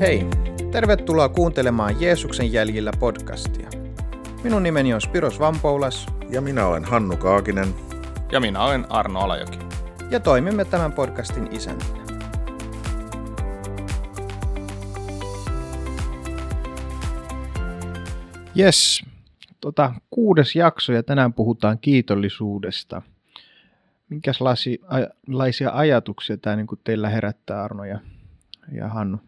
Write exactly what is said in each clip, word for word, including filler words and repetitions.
Hei, tervetuloa kuuntelemaan Jeesuksen jäljillä podcastia. Minun nimeni on Spiros Vampoulas. Ja minä olen Hannu Kaakinen. Ja minä olen Arno Alajoki. Ja toimimme tämän podcastin isäntinä. Jes, tota, kuudes jakso ja tänään puhutaan kiitollisuudesta. Minkälaisia ajatuksia tämä niin kuin teillä herättää, Arno ja, ja Hannu?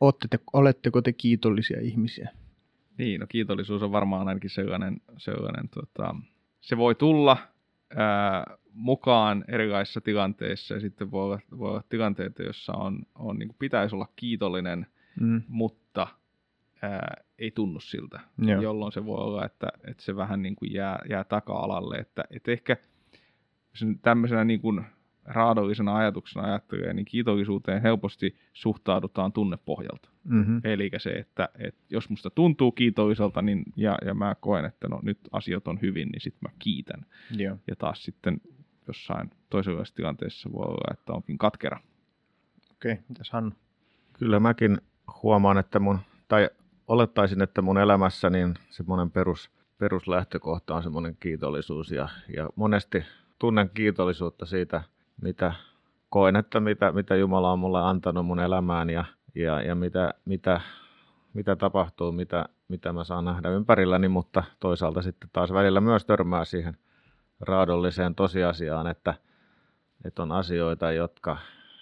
Ootte te, oletteko te kiitollisia ihmisiä? Niin, no kiitollisuus on varmaan ainakin sellainen, sellainen tota, se voi tulla ää, mukaan erilaisissa tilanteissa ja sitten voi olla, voi olla tilanteita, joissa on, on, niin kuin pitäisi olla kiitollinen, mm. mutta ää, ei tunnu siltä, Joo. jolloin se voi olla, että, että se vähän niin kuin jää, jää taka-alalle, että, että ehkä tämmöisenä niin kuin raadollisena ajatuksena ajattelee, niin kiitollisuuteen helposti suhtaudutaan tunnepohjalta. Mm-hmm. Eli se, että, että jos musta tuntuu kiitolliselta niin, ja, ja mä koen, että no, nyt asiat on hyvin, niin sitten mä kiitän. Yeah. Ja taas sitten jossain toisenlaisessa tilanteessa voi olla, että onkin katkera. Okei, okay. Mitäs Hannu? Kyllä mäkin huomaan, että mun, tai olettaisin, että mun elämässä niin semmoinen perus, peruslähtökohta on semmoinen kiitollisuus ja, ja monesti tunnen kiitollisuutta siitä, mitä koen, että mitä, mitä Jumala on mulle antanut mun elämään ja, ja, ja mitä, mitä, mitä tapahtuu, mitä, mitä mä saan nähdä ympärilläni, mutta toisaalta sitten taas välillä myös törmää siihen raadolliseen tosiasiaan, että, että on asioita, jotka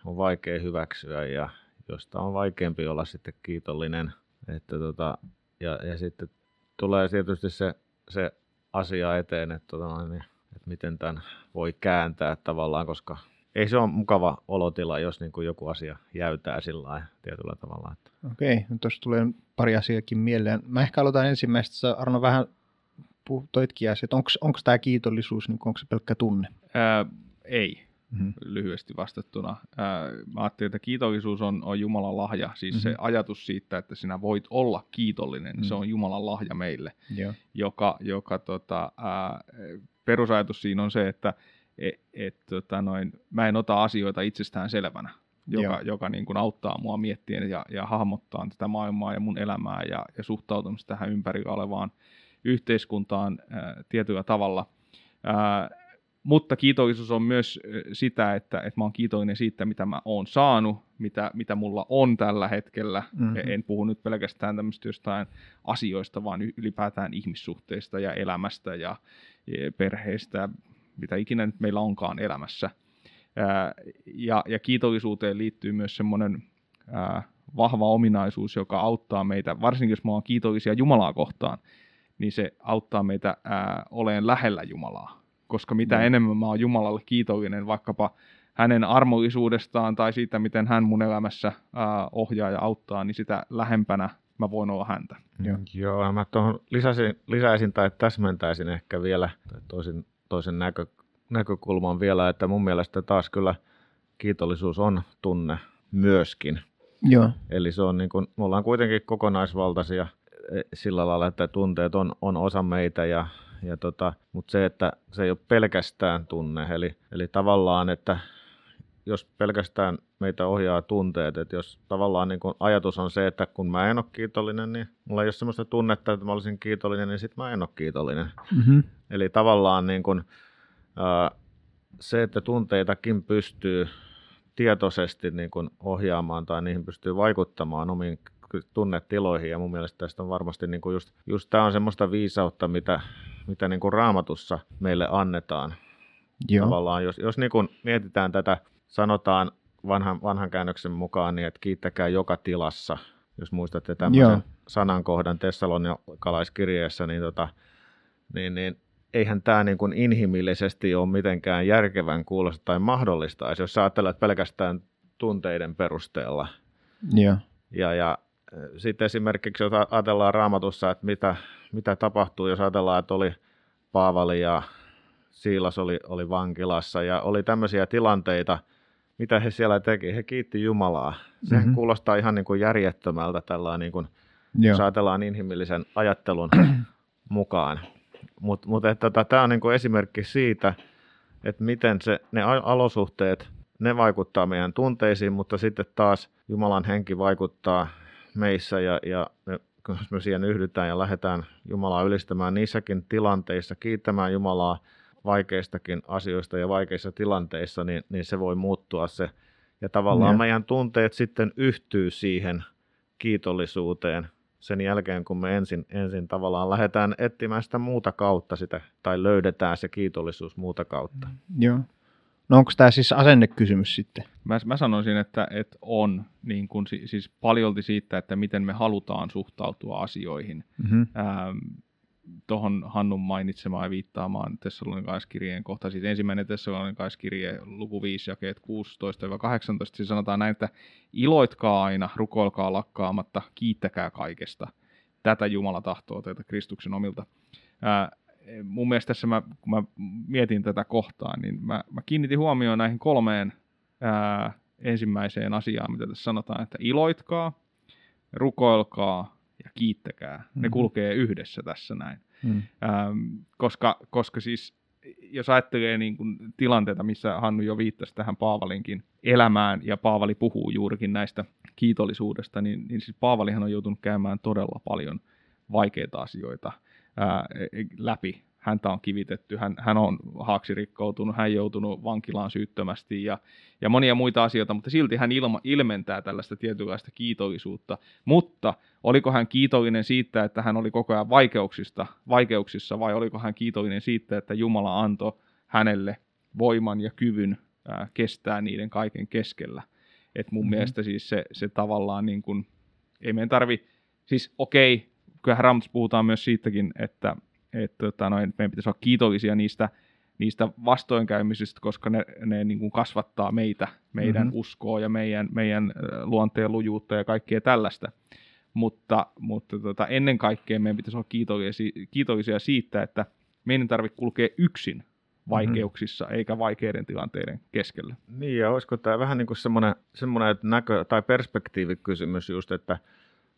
on vaikea hyväksyä ja josta on vaikeampi olla sitten kiitollinen. Että tota, ja, ja sitten tulee tietysti se, se asia eteen, että tota, niin, että miten tämän voi kääntää tavallaan, koska ei se ole mukava olotila, jos niin kuin joku asia jäytää sillä tietyllä tavalla. Okei, no tuossa tulee pari asiakin mieleen. Mä ehkä aloitan ensimmäistä. Arno, vähän toitkin asiat. Onko tämä kiitollisuus, niin onko se pelkkä tunne? Ää, ei, mm-hmm. lyhyesti vastattuna. Ää, mä ajattelin, että kiitollisuus on, on Jumalan lahja. Siis mm-hmm. se ajatus siitä, että sinä voit olla kiitollinen, mm-hmm. se on Jumalan lahja meille, Joo. joka... joka tota, ää, perusajatus siinä on se, että et, et, tota noin, mä en ota asioita itsestään selvänä, joka, joka niin kuin auttaa mua miettien ja, ja hahmottaa tätä maailmaa ja mun elämää ja, ja suhtautumista tähän ympärillä olevaan yhteiskuntaan ää, tietyllä tavalla. Ää, mutta kiitollisuus on myös sitä, että, että mä oon kiitollinen siitä, mitä mä oon saanut, mitä, mitä mulla on tällä hetkellä. Mm-hmm. En puhu nyt pelkästään tämmöistä jostain asioista, vaan ylipäätään ihmissuhteista ja elämästä ja perheestä, mitä ikinä nyt meillä onkaan elämässä. Ja, ja kiitollisuuteen liittyy myös semmoinen vahva ominaisuus, joka auttaa meitä, varsinkin jos me ollaan kiitollisia Jumalaa kohtaan, niin se auttaa meitä oleen lähellä Jumalaa. Koska mitä mm. enemmän mä oon Jumalalle kiitollinen vaikkapa hänen armollisuudestaan tai siitä, miten hän mun elämässä ää, ohjaa ja auttaa, niin sitä lähempänä mä voin olla häntä. Mm. Joo, mä tuohon lisäsin, lisäisin tai täsmentäisin ehkä vielä toisen, toisen näkö, näkökulman vielä, että mun mielestä taas kyllä kiitollisuus on tunne myöskin. Joo. Eli se on niin kuin, me ollaan kuitenkin kokonaisvaltaisia sillä lailla, että tunteet on, on osa meitä ja Ja tota, mutta se, että se ei ole pelkästään tunne, eli, eli tavallaan, että jos pelkästään meitä ohjaa tunteet, että jos tavallaan niin kun ajatus on se, että kun mä en ole kiitollinen, niin mulla ei ole sellaista tunnetta, että mä olisin kiitollinen, niin sit mä en ole kiitollinen. Mm-hmm. Eli tavallaan niin kun, ää, se, että tunteitakin pystyy tietoisesti niin kun ohjaamaan tai niihin pystyy vaikuttamaan omiin tunnetiloihin, ja mun mielestä tästä on varmasti niin kun just, just tää on semmoista viisautta, mitä mitä niin kuin Raamatussa meille annetaan. Joo. Tavallaan, jos, jos niin kuin mietitään tätä, sanotaan vanhan, vanhan käännöksen mukaan, niin että kiittäkää joka tilassa. Jos muistatte tämmöisen Joo. sanankohdan Tessalonikalaiskirjeessä, niin, tota, niin, niin eihän tämä niin kuin inhimillisesti ole mitenkään järkevän kuulosta tai mahdollista, jos sä ajattelet pelkästään tunteiden perusteella. Joo. Ja, ja sitten esimerkiksi, jos ajatellaan Raamatussa, että mitä, mitä tapahtuu, jos ajatellaan, että oli Paavali ja Siilas oli, oli vankilassa ja oli tämmöisiä tilanteita, mitä he siellä teki. He kiitti Jumalaa. Sehän mm-hmm. kuulostaa ihan niin kuin järjettömältä, tällainen, niin kuin, jos ajatellaan inhimillisen ajattelun mukaan. Mutta mut, tämä on niin kuin esimerkki siitä, että miten se, ne alosuhteet ne vaikuttaa meidän tunteisiin, mutta sitten taas Jumalan henki vaikuttaa meissä ja, ja me, kun me siihen yhdytään ja lähdetään Jumalaa ylistämään niissäkin tilanteissa, kiittämään Jumalaa vaikeistakin asioista ja vaikeissa tilanteissa, niin, niin se voi muuttua se. Ja tavallaan ne. meidän tunteet sitten yhtyy siihen kiitollisuuteen sen jälkeen, kun me ensin, ensin tavallaan lähdetään etsimään sitä muuta kautta sitä, tai löydetään se kiitollisuus muuta kautta. Mm, joo. No onko tämä siis asennekysymys sitten? Mä, mä sanoisin, että, että on niin kun, siis paljolti siitä, että miten me halutaan suhtautua asioihin. Mm-hmm. Ähm, Tuohon Hannun mainitsemaan ja viittaamaan Tessalonikalaiskirjeen kohtaan. Siis ensimmäinen Tessalonikalaiskirje, luku viisi, jakeet kuusitoista kahdeksantoista. Siis sanotaan näin, että iloitkaa aina, rukoilkaa lakkaamatta, kiittäkää kaikesta. Tätä Jumala tahtoo teiltä Kristuksen omilta. Ää, mun mielestä tässä, mä, kun mä mietin tätä kohtaa, niin mä, mä kiinnitin huomioon näihin kolmeen ää, ensimmäiseen asiaan, mitä tässä sanotaan, että iloitkaa, rukoilkaa, ja kiittäkää. Mm-hmm. Ne kulkee yhdessä tässä näin. Mm. Ähm, koska, koska siis, jos ajattelee niin kuin tilanteita, missä Hannu jo viittasi tähän Paavalinkin elämään, ja Paavali puhuu juurikin näistä kiitollisuudesta, niin, niin siis Paavalihan on joutunut käymään todella paljon vaikeita asioita ää, läpi. Häntä on kivitetty, hän, hän on haaksirikkoutunut, hän on joutunut vankilaan syyttömästi ja, ja monia muita asioita, mutta silti hän ilma, ilmentää tällaista tietynlaista kiitollisuutta. Mutta oliko hän kiitollinen siitä, että hän oli koko ajan vaikeuksista, vaikeuksissa, vai oliko hän kiitollinen siitä, että Jumala antoi hänelle voiman ja kyvyn ää, kestää niiden kaiken keskellä? Et mun mm-hmm. mielestä siis se, se tavallaan niin kuin, ei meidän tarvi, siis okei, okay, kyllähän Raamatussa puhutaan myös siitäkin, että että tota, no, meidän pitäisi olla kiitollisia niistä, niistä vastoinkäymisistä, koska ne, ne niin kuin kasvattaa meitä, meidän mm-hmm. uskoa ja meidän, meidän luonteen lujuutta ja kaikkea tällaista. Mutta, mutta tota, ennen kaikkea meidän pitäisi olla kiitollisia, kiitollisia siitä, että meidän tarvitse kulkea yksin vaikeuksissa mm-hmm. eikä vaikeiden tilanteiden keskellä. Niin ja olisiko tämä vähän niin kuin semmoinen näkö- tai perspektiivikysymys just, että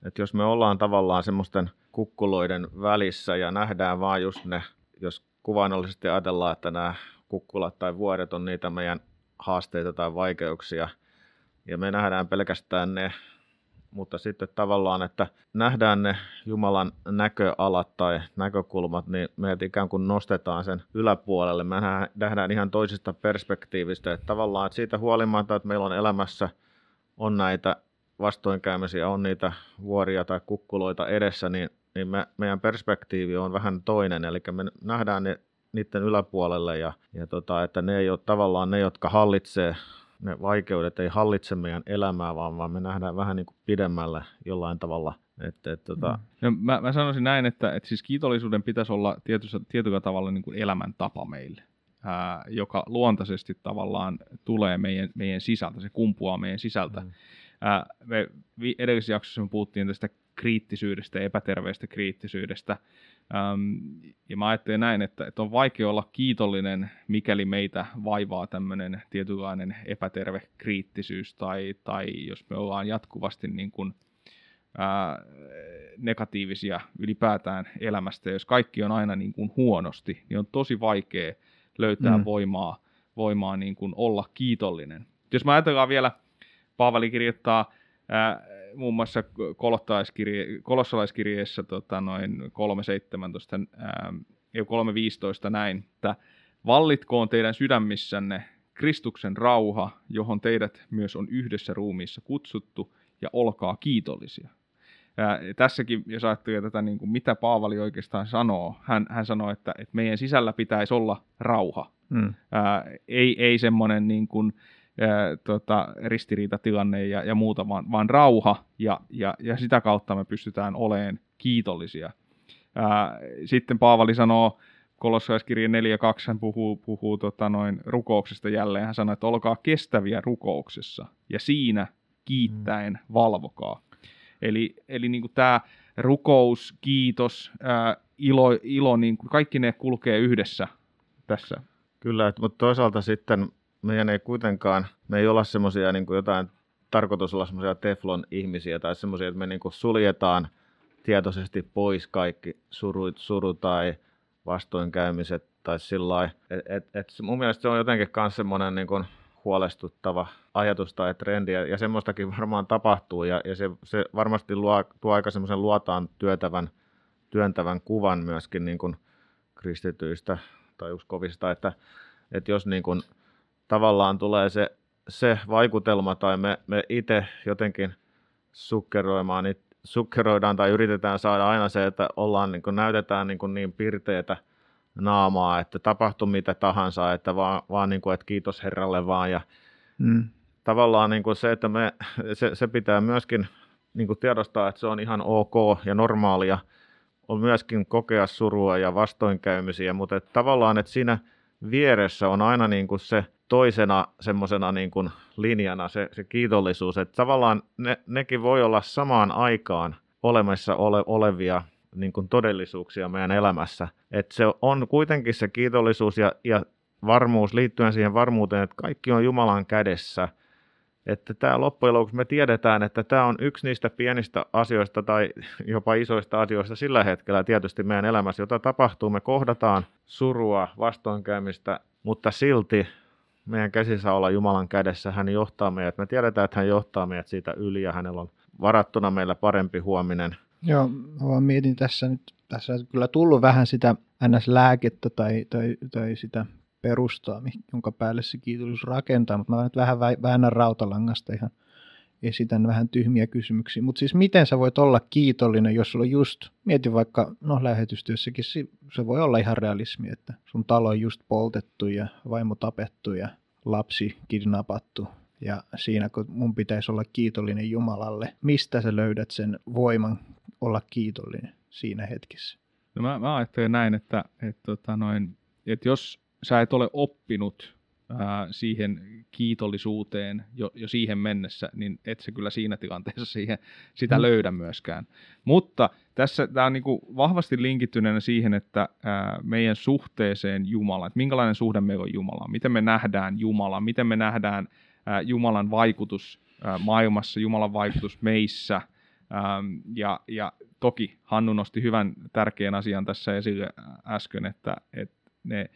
Että jos me ollaan tavallaan semmoisten kukkuloiden välissä ja nähdään vaan just ne, jos kuvainnollisesti ajatellaan, että nämä kukkulat tai vuoret on niitä meidän haasteita tai vaikeuksia, ja me nähdään pelkästään ne, mutta sitten tavallaan, että nähdään ne Jumalan näköalat tai näkökulmat, niin me ikään kuin nostetaan sen yläpuolelle. Me nähdään ihan toisista perspektiivistä, että tavallaan että siitä huolimatta, että meillä on elämässä on näitä vastoinkäymisiä, on niitä vuoria tai kukkuloita edessä, niin, niin me, meidän perspektiivi on vähän toinen. Eli me nähdään ne, niiden yläpuolelle, ja, ja tota, että ne ei ole tavallaan ne, jotka hallitsee, ne vaikeudet ei hallitse meidän elämää, vaan, vaan me nähdään vähän niin kuin pidemmälle jollain tavalla. Et, et, tota... no, mä, mä sanoisin näin, että et siis kiitollisuuden pitäisi olla tietyssä, tietyllä tavalla niin kuin elämäntapa meille, ää, joka luontaisesti tavallaan tulee meidän, meidän sisältä, se kumpuaa meidän sisältä. Mm. Me edellisessä jaksossa me puhuttiin tästä kriittisyydestä, epäterveestä kriittisyydestä, ja mä ajattelin näin, että on vaikea olla kiitollinen, mikäli meitä vaivaa tämmöinen tietynlainen epäterve kriittisyys, tai, tai jos me ollaan jatkuvasti niin kuin negatiivisia ylipäätään elämästä, jos kaikki on aina niin kuin huonosti, niin on tosi vaikea löytää mm. voimaa, voimaa niin kuin olla kiitollinen. Jos mä ajatellaan vielä, Paavali kirjoittaa ää, muun muassa kolossalaiskirjeessä tota, noin kolme seitsemäntoista, kolme viisitoista näin, että vallitkoon teidän sydämissänne Kristuksen rauha, johon teidät myös on yhdessä ruumiissa kutsuttu, ja olkaa kiitollisia. Ää, tässäkin, jos ajattelee tätä, niin kuin mitä Paavali oikeastaan sanoo, hän, hän sanoo, että, että meidän sisällä pitäisi olla rauha, mm. ää, ei, ei semmoinen niin kuin Ja, tota, ristiriitatilanne ja, ja muuta, vaan, vaan rauha, ja, ja, ja sitä kautta me pystytään oleen kiitollisia. Ää, sitten Paavali sanoo, kolossalaiskirje neljä kaksi, hän puhuu, puhuu tota, noin rukouksesta jälleen, hän sanoo, että olkaa kestäviä rukouksessa, ja siinä kiittäen mm. valvokaa. Eli, eli niin kuin tämä rukous, kiitos, ää, ilo, ilo niin kuin kaikki ne kulkee yhdessä tässä. Kyllä, mutta toisaalta sitten meidän ei kuitenkaan, me ei olla semmoisia niin kuin jotain, tarkoitus olla semmoisia teflon-ihmisiä tai semmoisia, että me niin kuin suljetaan tietoisesti pois kaikki suru, suru tai vastoinkäymiset tai sillä lailla. Et, et, et mun mielestä se on jotenkin myös semmoinen niin kuin huolestuttava ajatus tai trendi, ja semmoistakin varmaan tapahtuu, ja, ja se, se varmasti luo, tuo aika semmoisen luotaan työtävän, työntävän kuvan myöskin niin kuin kristityistä tai uskovista, että, että jos niin kuin tavallaan tulee se, se vaikutelma tai me, me itse jotenkin sukkeroimaan, niin sukkeroidaan tai yritetään saada aina se, että ollaan, niin kuin näytetään niin, kuin niin pirteetä naamaa, että tapahtuu mitä tahansa, että vaan, vaan niin kuin, että kiitos Herralle vaan. Ja mm. tavallaan niin kuin se, että me, se, se pitää myöskin niin kuin tiedostaa, että se on ihan ok ja normaalia. On myöskin kokea surua ja vastoinkäymisiä, mutta että tavallaan, että siinä vieressä on aina niin kuin se toisena semmoisena niin kuin linjana se, se kiitollisuus, että tavallaan ne, nekin voi olla samaan aikaan olemassa ole, olevia niin kuin todellisuuksia meidän elämässä. Että se on kuitenkin se kiitollisuus ja, ja varmuus liittyen siihen varmuuteen, että kaikki on Jumalan kädessä. Että tämä loppujen lopuksi me tiedetään, että tämä on yksi niistä pienistä asioista tai jopa isoista asioista sillä hetkellä tietysti meidän elämässä, jota tapahtuu. Me kohdataan surua, vastoinkäymistä, mutta silti meidän käsi saa olla Jumalan kädessä. Hän johtaa meidät. Me tiedetään, että hän johtaa meidät siitä yli ja hänellä on varattuna meillä parempi huominen. Joo, mä vaan mietin tässä nyt. Tässä on kyllä tullut vähän sitä N S-lääkettä tai, tai, tai sitä perustaa, jonka päälle se kiitollisuus rakentaa, mutta mä nyt vähän väännän rautalangasta ihan esitän vähän tyhmiä kysymyksiä. Mutta siis miten sä voit olla kiitollinen, jos sulla on just, mieti vaikka, no lähetystyössäkin se voi olla ihan realismi, että sun talo on just poltettu ja vaimo tapettu ja lapsi kidnapattu. Ja siinä kun mun pitäisi olla kiitollinen Jumalalle, mistä sä löydät sen voiman olla kiitollinen siinä hetkessä? No mä, mä ajattelen näin, että, että, tota noin, että jos sä et ole oppinut ää, siihen kiitollisuuteen jo, jo siihen mennessä, niin et se kyllä siinä tilanteessa siihen, sitä mm. löydä myöskään. Mutta tässä tämä on niinku vahvasti linkittyneenä siihen, että ää, meidän suhteeseen Jumalaan, että minkälainen suhde meillä on Jumalaan, miten me nähdään Jumala, miten me nähdään ää, Jumalan vaikutus ää, maailmassa, Jumalan vaikutus meissä. Ää, ja, ja toki Hannu nosti hyvän tärkeän asian tässä esille äsken, että, että ne...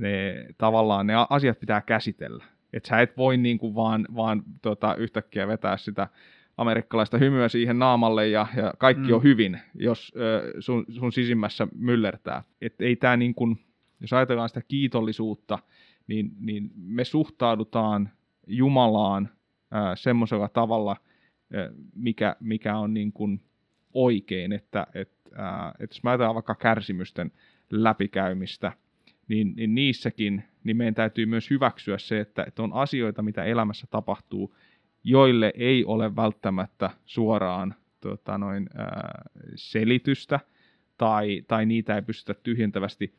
Ne, tavallaan ne asiat pitää käsitellä. Että sä et voi niinku vaan, vaan tota, yhtäkkiä vetää sitä amerikkalaista hymyä siihen naamalle ja, ja kaikki mm. on hyvin, jos ö, sun, sun sisimmässä myllertää. Että ei tää niinku, jos ajatellaan sitä kiitollisuutta, niin, niin me suhtaudutaan Jumalaan ö, semmoisella tavalla, ö, mikä, mikä on niinku oikein. Että et, ö, et jos mä ajatellaan vaikka kärsimysten läpikäymistä, Niin, niin niissäkin niin meidän täytyy myös hyväksyä se, että, että on asioita, mitä elämässä tapahtuu, joille ei ole välttämättä suoraan tota noin, ää, selitystä tai, tai niitä ei pystytä tyhjentävästi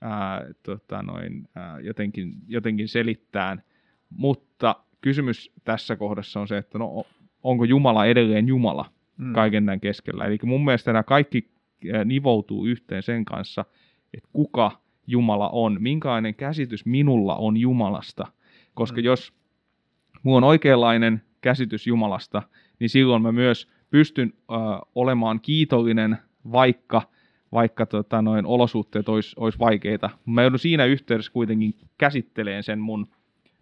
ää, tota noin, ää, jotenkin, jotenkin selittämään. Mutta kysymys tässä kohdassa on se, että no, onko Jumala edelleen Jumala mm. kaiken tämän keskellä. Eli mun mielestä nämä kaikki nivoutuu yhteen sen kanssa, että kuka Jumala on, minkälainen käsitys minulla on Jumalasta, koska mm. jos minulla on oikeanlainen käsitys Jumalasta, niin silloin mä myös pystyn ö, olemaan kiitollinen, vaikka, vaikka tota, noin olosuhteet olisi, olisi vaikeita. Mä joudun siinä yhteydessä kuitenkin käsittelemään sen mun,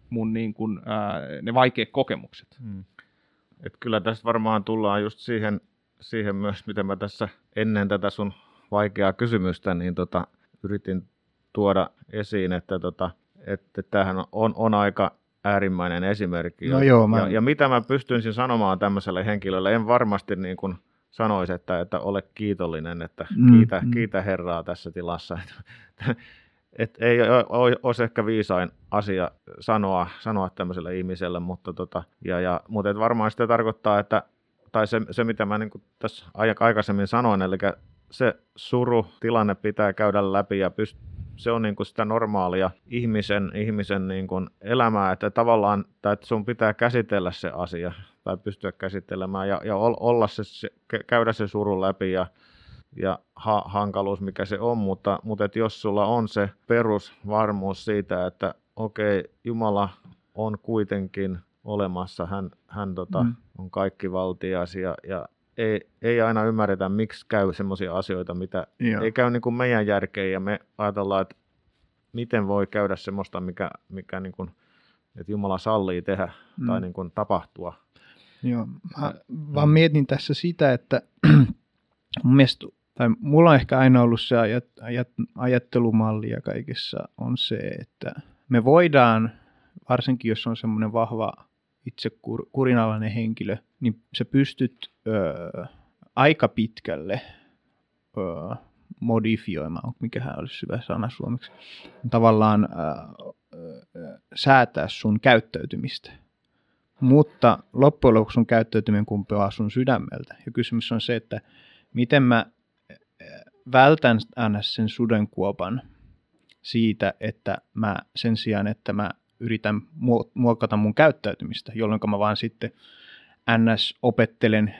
mun niin kuin, ö, ne vaikeat kokemukset. Mm. Et kyllä tästä varmaan tullaan just siihen, siihen myös, mitä mä tässä ennen tätä sun vaikeaa kysymystä niin tota, yritin tuoda esiin, että, tota, että tämähän on, on aika äärimmäinen esimerkki. No joo, mä... ja, ja mitä mä pystyisin sanomaan tämmöiselle henkilölle, en varmasti niin kuin sanoisi, että, että ole kiitollinen, että mm, kiitä, mm. kiitä Herraa tässä tilassa. Että et ei olisi ehkä viisain asia sanoa, sanoa tämmöiselle ihmiselle, mutta, tota, ja, ja, mutta et varmaan sitä tarkoittaa, että, tai se, se mitä mä niin kuin tässä aikaisemmin sanoin, eli se suru, tilanne pitää käydä läpi ja pyst- se on niin kuin sitä normaalia ihmisen, ihmisen niin kuin elämää, että tavallaan että sun pitää käsitellä se asia tai pystyä käsittelemään ja, ja olla se, se, käydä se surun läpi ja, ja ha, hankaluus, mikä se on, mutta, mutta et jos sulla on se perusvarmuus siitä, että okei, Jumala on kuitenkin olemassa, hän, hän tota, mm. on kaikkivaltias ja, ja Ei, ei aina ymmärretä, miksi käy semmoisia asioita, mitä Joo. ei käy niin kuin meidän järkeen, ja me ajatellaan, että miten voi käydä semmoista, mikä, mikä niin kuin että Jumala sallii tehdä mm. tai niin kuin tapahtua. Joo, mä vaan mietin tässä sitä, että mun mielestä, tai mulla on ehkä aina ollut se ajattelumalli ja kaikessa on se, että me voidaan, varsinkin jos on semmoinen vahva itse kur, kurinalainen henkilö, niin sä pystyt öö, aika pitkälle öö, modifioimaan, mikähän olisi hyvä sana suomeksi, tavallaan öö, säätää sun käyttäytymistä. Mutta loppujen lopuksi sun käyttäytyminen kumpuaa sun sydämeltä. Ja kysymys on se, että miten mä vältän aina sen sudenkuopan siitä, että mä sen sijaan, että mä yritän muokata mun käyttäytymistä, jolloin mä vaan sitten ns. Opettelen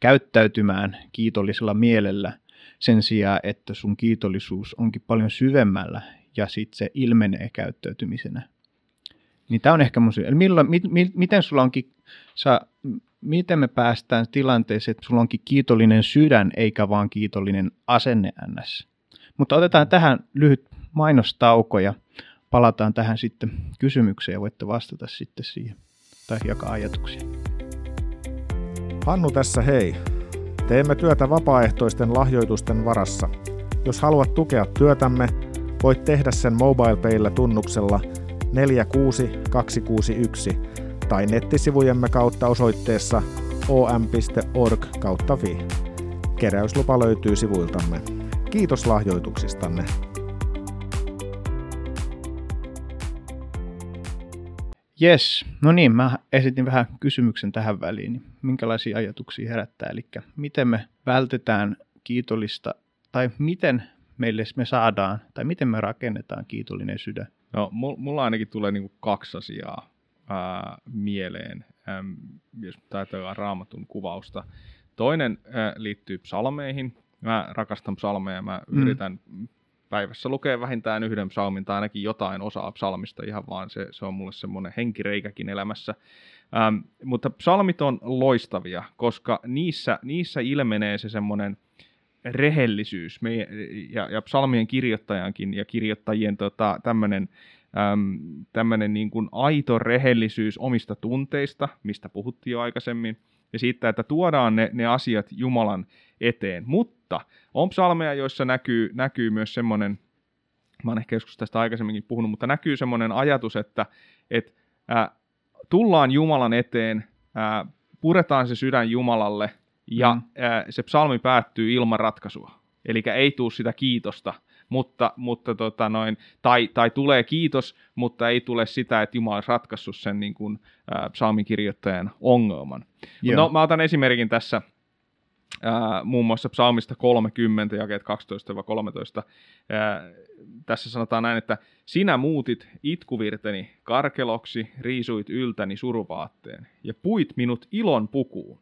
käyttäytymään kiitollisella mielellä sen sijaan, että sun kiitollisuus onkin paljon syvemmällä ja sitten se ilmenee käyttäytymisenä. Niin tämä on ehkä mun syy. Eli milloin, mi, mi, miten, sulla onkin, sä, miten me päästään tilanteeseen, että sulla onkin kiitollinen sydän eikä vaan kiitollinen asenne ns. Mutta otetaan tähän lyhyt mainostauko ja palataan tähän sitten kysymykseen ja voitte vastata sitten siihen tai jakaa ajatuksia. Hannu tässä hei. Teemme työtä vapaaehtoisten lahjoitusten varassa. Jos haluat tukea työtämme, voit tehdä sen MobilePaylla tunnuksella neljä kuusi kaksi kuusi yksi tai nettisivujemme kautta osoitteessa om piste org kautta fi. Keräyslupa löytyy sivuiltamme. Kiitos lahjoituksistanne. Jes, no niin, mä esitin vähän kysymyksen tähän väliin, minkälaisia ajatuksia herättää, eli miten me vältetään kiitollista, tai miten meille me saadaan, tai miten me rakennetaan kiitollinen sydän? No, mulla ainakin tulee niinku kaksi asiaa ää, mieleen, äm, jos ajatellaan Raamatun kuvausta. Toinen ää, liittyy psalmeihin. Mä rakastan psalmeja, mä mm. yritän päivässä lukee vähintään yhden psalmin tai ainakin jotain osaa psalmista, ihan vaan se, se on mulle semmoinen henkireikäkin elämässä. Ähm, mutta psalmit on loistavia, koska niissä, niissä ilmenee se semmoinen rehellisyys. Me, ja, ja psalmien kirjoittajankin ja kirjoittajien tota, tämmöinen äm, tämmöinen niin kuin aito rehellisyys omista tunteista, mistä puhuttiin jo aikaisemmin, ja siitä, että tuodaan ne, ne asiat Jumalan eteen. Mutta on psalmeja, joissa näkyy, näkyy myös semmoinen, mä oon ehkä joskus tästä aikaisemminkin puhunut, mutta näkyy semmoinen ajatus, että et, äh, tullaan Jumalan eteen, äh, puretaan se sydän Jumalalle ja mm. äh, se psalmi päättyy ilman ratkaisua. Eli ei tule sitä kiitosta, mutta, mutta tota noin, tai, tai tulee kiitos, mutta ei tule sitä, että Jumala olisi ratkaissut sen niin kuin, äh, psalminkirjoittajan ongelman. No, mä otan esimerkin tässä. Äh, muun muassa psalmista kolmekymmentä, jakeet kaksitoista kolmetoista. Äh, tässä sanotaan näin, että sinä muutit itkuvirteni karkeloksi, riisuit yltäni suruvaatteen ja puit minut ilon pukuun.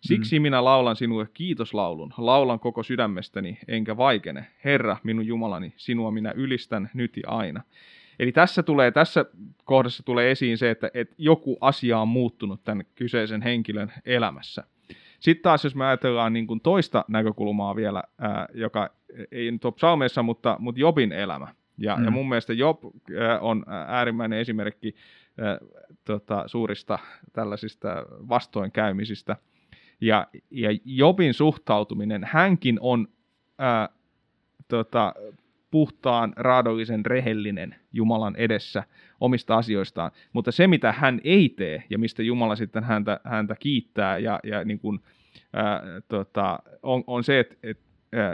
Siksi mm. minä laulan sinulle kiitoslaulun, laulan koko sydämestäni, enkä vaikene. Herra, minun Jumalani, sinua minä ylistän nyt ja aina. Eli tässä, tulee, tässä kohdassa tulee esiin se, että, että joku asia on muuttunut tämän kyseisen henkilön elämässä. Sitten taas, jos me ajatellaan niin kuin toista näkökulmaa vielä, ää, joka ei nyt ole psalmeissa, mutta, mutta Jobin elämä. Ja, mm. ja mun mielestä Job ää, on äärimmäinen esimerkki ää, tota, suurista tällaisista vastoinkäymisistä. Ja, ja Jobin suhtautuminen, hänkin on ää, tota, puhtaan, raadollisen, rehellinen Jumalan edessä omista asioistaan. Mutta se, mitä hän ei tee ja mistä Jumala sitten häntä, häntä kiittää, ja, ja niin kuin, ää, tota, on, on se, että et,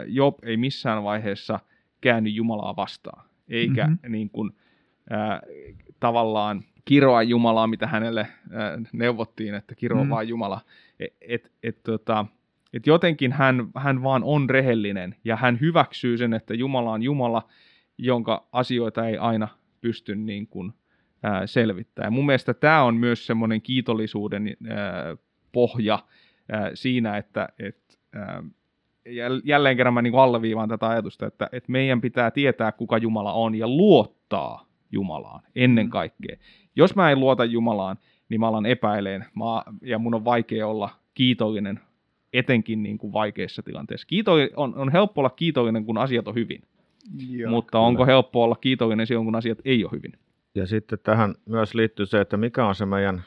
Job ei missään vaiheessa käänny Jumalaa vastaan, eikä mm-hmm. niin kuin, ää, tavallaan kiroa Jumalaa, mitä hänelle ää, neuvottiin, että kiroa mm-hmm. vaan Jumala. Et, et, et, tota, et jotenkin hän, hän vaan on rehellinen ja hän hyväksyy sen, että Jumala on Jumala, jonka asioita ei aina pysty niin kuin, ää, selvittämään. Mun mielestä tämä on myös semmoinen kiitollisuuden ää, pohja ää, siinä, että et, ää, jälleen kerran mä niin kuin alleviivaan tätä ajatusta, että et meidän pitää tietää, kuka Jumala on ja luottaa Jumalaan ennen kaikkea. Jos mä en luota Jumalaan, niin mä alan epäileen mä, ja mun on vaikea olla kiitollinen etenkin niin kuin vaikeissa tilanteissa. Kiito, on, on helppo olla kiitollinen, kun asiat on hyvin. Joo, mutta kyllä. Onko helppo olla kiitollinen silloin, kun asiat ei ole hyvin? Ja sitten tähän myös liittyy se, että mikä on se meidän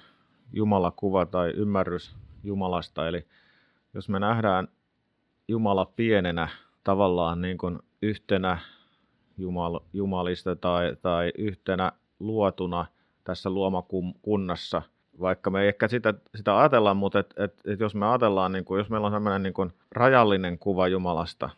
Jumalakuva tai ymmärrys Jumalasta. Eli jos me nähdään Jumala pienenä, tavallaan niin kuin yhtenä Jumal, Jumalista tai, tai yhtenä luotuna tässä luomakunnassa, vaikka me ei ehkä sitä, sitä ajatellaan, mutta et, et, et jos me ajatellaan, niin kuin, jos meillä on sellainen niin kuin rajallinen kuva Jumalasta,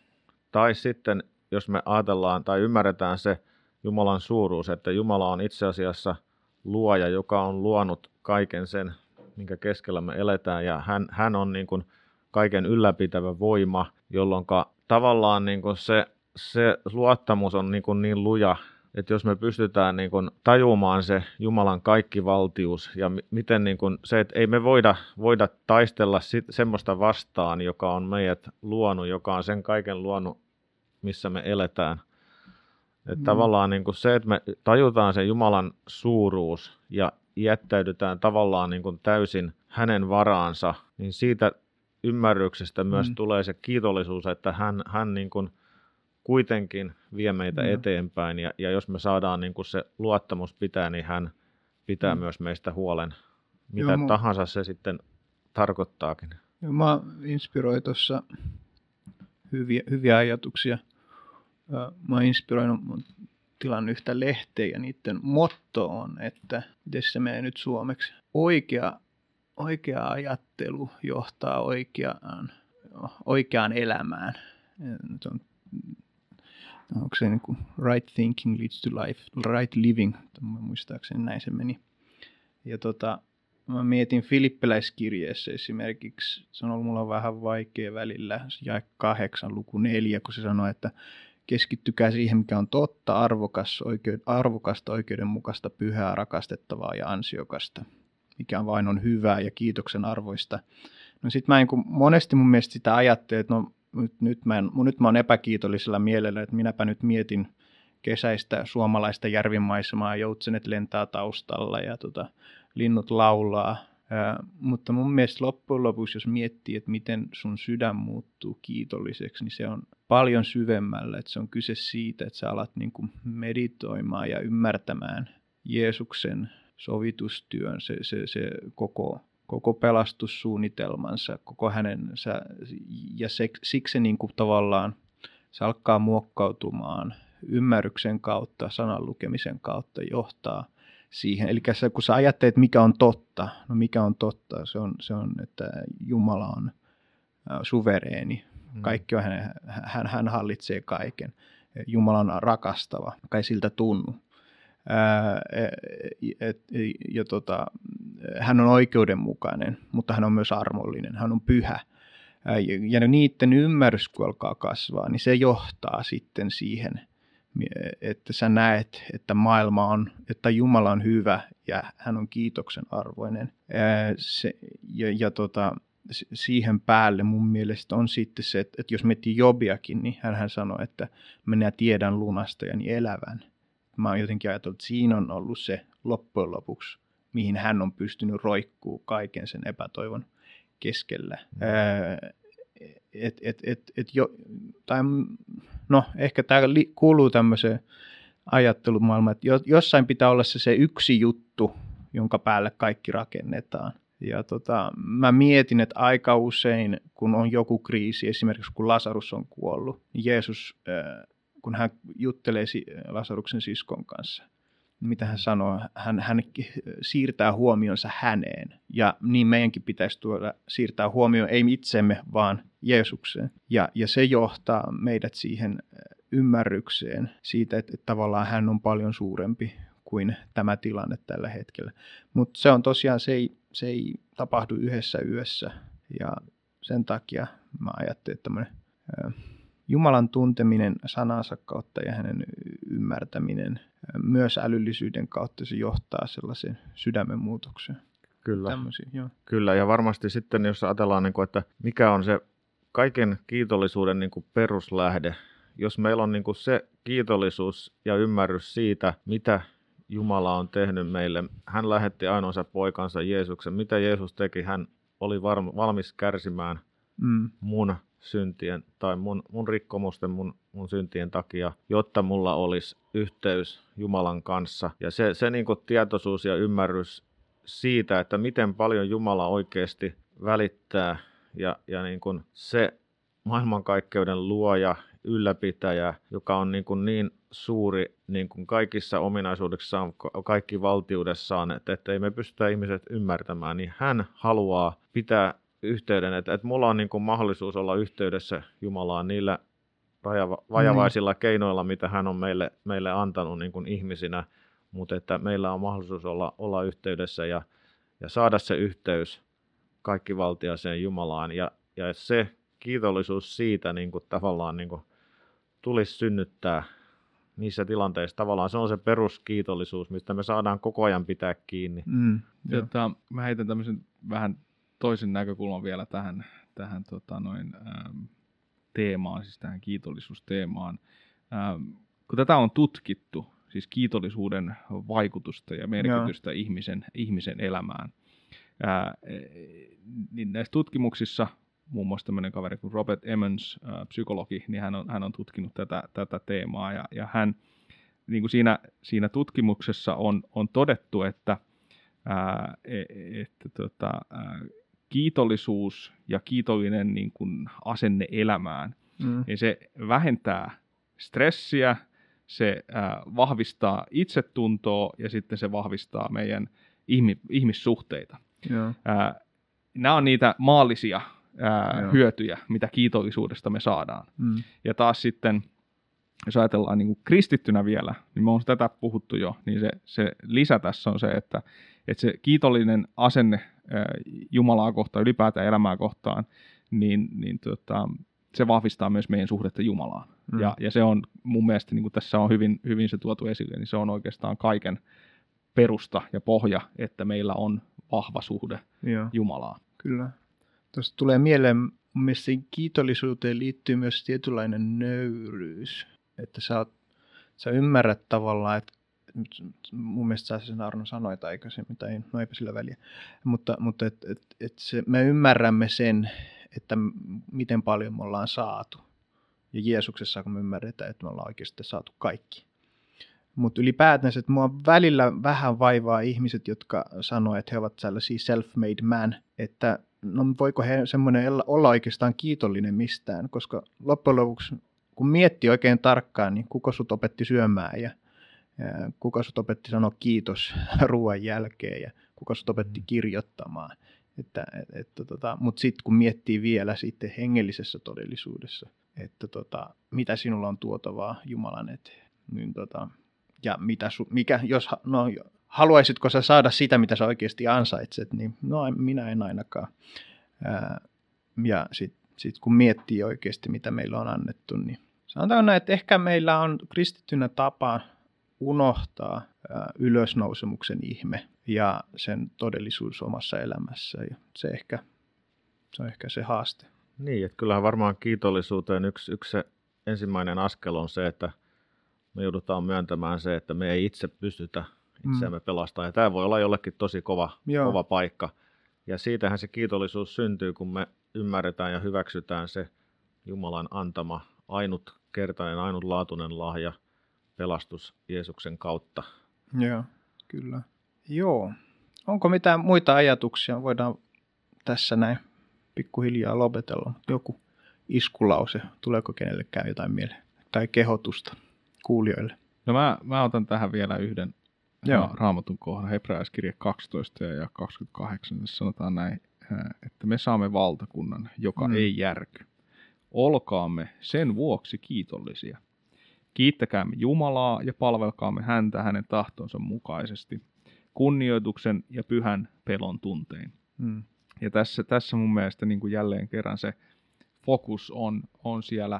tai sitten jos me ajatellaan tai ymmärretään se Jumalan suuruus, että Jumala on itse asiassa luoja, joka on luonut kaiken sen, minkä keskellä me eletään, ja hän, hän on niin kuin kaiken ylläpitävä voima, jolloin tavallaan niin kuin se, se luottamus on niin, kuin niin luja, että jos me pystytään niin kuin tajumaan se Jumalan kaikkivaltius ja m- miten niin kuin se, että ei me voida, voida taistella sit, semmoista vastaan, joka on meidät luonut, joka on sen kaiken luonut, missä me eletään. Että mm. tavallaan niin kuin se, että me tajutaan se Jumalan suuruus ja jättäydytään tavallaan niin kuin täysin hänen varaansa, niin siitä ymmärryksestä myös mm. tulee se kiitollisuus, että hän, hän niin kuin kuitenkin vie meitä mm. eteenpäin, ja, ja jos me saadaan niin kuin se luottamus pitää, niin hän pitää mm. myös meistä huolen, mitä Joo, tahansa mä... se sitten tarkoittaakin. Joo, mä inspiroin tuossa hyviä, hyviä ajatuksia. Mä oon inspiroinut mun tilan yhtä lehteä, ja niiden motto on, että miten se menee nyt suomeksi, oikea Oikea ajattelu johtaa oikeaan, oikeaan elämään. On, onko se niin kuin right thinking leads to life, right living, muistaakseni näin se meni. Ja tota, mä mietin Filippeläiskirjeessä esimerkiksi, se on ollut mulla vähän vaikea välillä, jae kahdeksan luku neljä, kun se sanoo, että keskittykää siihen, mikä on totta, arvokas, oikeud, arvokasta, oikeudenmukaista, pyhää, rakastettavaa ja ansiokasta, mikä vain on hyvää ja kiitoksen arvoista. No sit mä en, kun monesti mun mielestä sitä ajattelin, että no nyt, nyt, mä en, nyt mä oon epäkiitollisella mielellä, että minäpä nyt mietin kesäistä suomalaista järvimaisemaa, joutsenet lentää taustalla ja tota, linnut laulaa. Ää, mutta mun mielestä loppujen lopuksi, jos miettii, että miten sun sydän muuttuu kiitolliseksi, niin se on paljon syvemmällä. Että se on kyse siitä, että sä alat niin kuin meditoimaan ja ymmärtämään Jeesuksen sovitustyön, se, se, se koko, koko pelastussuunnitelmansa, koko hänen, ja se, siksi se niin kuin tavallaan se alkaa muokkautumaan ymmärryksen kautta, sanan lukemisen kautta johtaa siihen. Eli se, kun sä ajattelet, mikä on totta, no mikä on totta, se on, se on että Jumala on suvereeni, kaikki on hänen, hän, hän hallitsee kaiken, Jumala on rakastava, kai siltä tunnu. Ää, et, ja tota, hän on oikeudenmukainen, mutta hän on myös armollinen, hän on pyhä. Ää, ja no niiden ymmärrys, kun alkaa kasvaa, niin se johtaa sitten siihen, että sä näet, että maailma on, että Jumala on hyvä ja hän on kiitoksen arvoinen. Ää, se, ja ja tota, siihen päälle mun mielestä on sitten se, että, että jos miettii Jobiakin, niin hän sanoi, että minä tiedän lunastajani elävän. Mä oon jotenkin ajatellut, että siinä on ollut se loppujen lopuksi, mihin hän on pystynyt roikkuu kaiken sen epätoivon keskellä. Mm. Öö, et, et, et, et jo, tai, no, ehkä tämä kuuluu tämmöiseen ajattelumaailmaan, että jossain pitää olla se, se yksi juttu, jonka päälle kaikki rakennetaan. Ja tota, mä mietin, että aika usein, kun on joku kriisi, esimerkiksi kun Lazarus on kuollut, niin Jeesus... Öö, kun hän juttelee Lasaruksen siskon kanssa, mitä hän sanoo, hän, hän siirtää huomionsa häneen. Ja niin meidänkin pitäisi tuoda siirtää huomioon ei itsemme, vaan Jeesukseen. Ja, ja se johtaa meidät siihen ymmärrykseen siitä, että, että tavallaan hän on paljon suurempi kuin tämä tilanne tällä hetkellä. Mutta se on tosiaan, se ei, se ei tapahdu yhdessä yössä. Ja sen takia mä ajattelin, että tämmöinen... Jumalan tunteminen sanansa kautta ja hänen ymmärtäminen myös älyllisyyden kautta, se johtaa sellaisen sydämen muutokseen. Kyllä. Joo. Kyllä, ja varmasti sitten, jos ajatellaan, että mikä on se kaiken kiitollisuuden peruslähde, jos meillä on se kiitollisuus ja ymmärrys siitä, mitä Jumala on tehnyt meille. Hän lähetti ainoansa poikansa Jeesuksen. Mitä Jeesus teki? Hän oli valmis kärsimään mm. mun syntien tai mun, mun rikkomusten, mun, mun syntien takia, jotta mulla olisi yhteys Jumalan kanssa. Ja se, se niin kuin tietoisuus ja ymmärrys siitä, että miten paljon Jumala oikeasti välittää ja, ja niin kuin se maailmankaikkeuden luoja, ylläpitäjä, joka on niin, kuin niin suuri niin kuin kaikissa ominaisuuksissaan, kaikki valtiudessaan, että, että ei me pystytä ihmiset ymmärtämään, niin hän haluaa pitää yhteyden, että, että mulla on niin kuin mahdollisuus olla yhteydessä Jumalaan niillä rajava, vajavaisilla mm. keinoilla, mitä hän on meille, meille antanut niin kuin ihmisinä, mutta että meillä on mahdollisuus olla, olla yhteydessä ja, ja saada se yhteys kaikkivaltiaseen Jumalaan ja, ja se kiitollisuus siitä niin kuin tavallaan niin kuin tulisi synnyttää niissä tilanteissa. Tavallaan se on se peruskiitollisuus, mistä me saadaan koko ajan pitää kiinni. Mm. Tota, mä heitän tämmöisen vähän toisen näkökulman vielä tähän, tähän tota noin, ähm, teemaan, siis tähän kiitollisuusteemaan. Ähm, kun tätä on tutkittu, siis kiitollisuuden vaikutusta ja merkitystä ihmisen, ihmisen elämään, äh, niin näissä tutkimuksissa muun muassa tämmöinen kaveri kuin Robert Emmons, äh, psykologi, niin hän on, hän on tutkinut tätä, tätä teemaa. Ja, ja hän, niin kuin siinä, siinä tutkimuksessa on, on todettu, että, ää, että tota, ää, kiitollisuus ja kiitollinen niin kuin asenne elämään, mm. niin se vähentää stressiä, se ää, vahvistaa itsetuntoa ja sitten se vahvistaa meidän ihmi, ihmissuhteita. Yeah. Ää, nämä on niitä maallisia Ää, hyötyjä, mitä kiitollisuudesta me saadaan. Mm. Ja taas sitten, jos ajatellaan niin kuin kristittynä vielä, niin me on tätä puhuttu jo, niin se, se lisä tässä on se, että, että se kiitollinen asenne ää, Jumalaa kohtaan, ylipäätään elämää kohtaan, niin, niin tota, se vahvistaa myös meidän suhdetta Jumalaan. Mm. Ja, ja se on mun mielestä, niin kuin tässä on hyvin, hyvin se tuotu esille, niin se on oikeastaan kaiken perusta ja pohja, että meillä on vahva suhde ja Jumalaa. Kyllä. Tuosta tulee mieleen, mielestäni kiitollisuuteen liittyy myös tietynlainen nöyryys, että sä, oot, sä ymmärrät tavallaan, että mun mielestä sä sen Arno sanoit aikaisemmin, tai no eipä sillä väliä, mutta, mutta et, et, et se, me ymmärrämme sen, että miten paljon me ollaan saatu. Ja Jeesuksessa kun me ymmärretään, että me ollaan oikeasti saatu kaikki. Mutta ylipäätänsä, että mua välillä vähän vaivaa ihmiset, jotka sanoo, että he ovat sellaisia self-made man, että no voiko he semmoinen olla oikeastaan kiitollinen mistään, koska loppujen lopuksi, kun miettii oikein tarkkaan, niin kuka sut opetti syömään ja, ja kuka sut opetti sanoa kiitos ruoan jälkeen ja kuka sut opetti kirjoittamaan. Että, että, tota, mutta sitten kun miettii vielä sitten hengellisessä todellisuudessa, että tota, mitä sinulla on tuotavaa Jumalan eteen, niin tota, ja mitä su, mikä, jos, no, haluaisitko sä saada sitä, mitä sä oikeasti ansaitset, niin no minä en ainakaan. Ää, ja sitten sit kun miettii oikeasti, mitä meillä on annettu, niin sanotaan näin, että ehkä meillä on kristittynä tapa unohtaa ää, ylösnousemuksen ihme ja sen todellisuus omassa elämässä. Ja se, ehkä, se on ehkä se haaste. Niin, että kyllähän varmaan kiitollisuuteen yksi, yksi se ensimmäinen askel on se, että me joudutaan myöntämään se, että me ei itse pystytä itseämme pelastaa. Ja tämä voi olla jollekin tosi kova, kova paikka. Ja siitähän se kiitollisuus syntyy, kun me ymmärretään ja hyväksytään se Jumalan antama ainutkertainen, ainutlaatuinen lahja, pelastus Jeesuksen kautta. Joo, kyllä. Joo. Onko mitään muita ajatuksia? Voidaan tässä näin pikkuhiljaa lopetella. Joku iskulause. Tuleeko kenellekään jotain mieleen? Tai kehotusta kuulijoille? No mä, mä otan tähän vielä yhden. Joo. Raamatun kohdan Heprealaiskirje kaksitoista ja kaksikymmentäkahdeksan, sanotaan näin, että me saamme valtakunnan, joka mm. ei järky. Olkaamme sen vuoksi kiitollisia. Kiittäkäämme Jumalaa ja palvelkaamme häntä hänen tahtonsa mukaisesti, kunnioituksen ja pyhän pelon tuntein. Mm. Ja tässä, tässä mun mielestä niin kuin jälleen kerran se fokus on, on siellä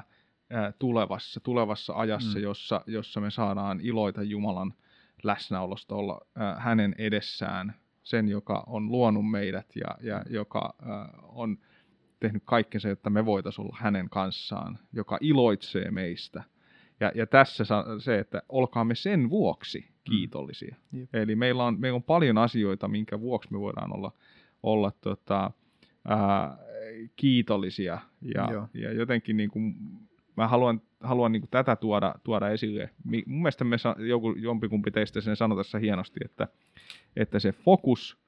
ää, tulevassa, tulevassa ajassa, mm. jossa, jossa me saadaan iloita Jumalan läsnäolosta, olla äh, hänen edessään, sen, joka on luonut meidät ja, ja joka äh, on tehnyt kaikkensa, jotta me voitaisiin olla hänen kanssaan, joka iloitsee meistä. Ja, ja tässä se, että olkaamme sen vuoksi kiitollisia. Mm. Eli meillä on, meillä on paljon asioita, minkä vuoksi me voidaan olla, olla tota, äh, kiitollisia ja, ja jotenkin niin kuin, mä haluan, haluan niin kuin tätä tuoda, tuoda esille. Mun mielestä me sa- joku, jompikumpi teistä sen sanoi tässä hienosti, että, että se fokus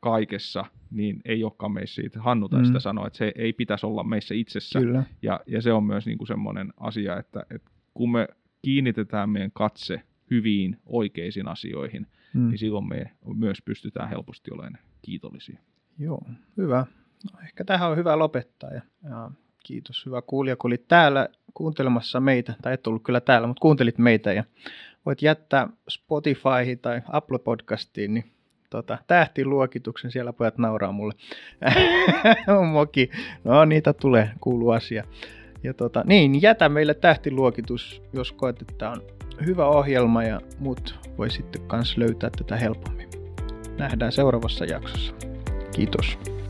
kaikessa niin ei olekaan meissä siitä. Hannu tai sitä mm. sanoi, että se ei pitäisi olla meissä itsessä. Ja, ja se on myös niin kuin semmoinen asia, että, että kun me kiinnitetään meidän katse hyviin, oikeisiin asioihin, mm. niin silloin me myös pystytään helposti olemaan kiitollisia. Joo, hyvä. No, ehkä tähän on hyvä lopettaa. Ja, ja kiitos, hyvä kuulija, kun olit täällä kuuntelemassa meitä, tai et ollut kyllä täällä, mutta kuuntelit meitä. Ja voit jättää Spotifyhin tai Apple Podcastiin, niin tota, tähtiluokituksen, siellä pojat nauraa mulle. Moki, no niitä tulee, kuuluu asia. Ja tota, niin, jätä meille tähtiluokitus, jos koet, että on hyvä ohjelma ja muut voi sitten kans löytää tätä helpommin. Nähdään seuraavassa jaksossa. Kiitos.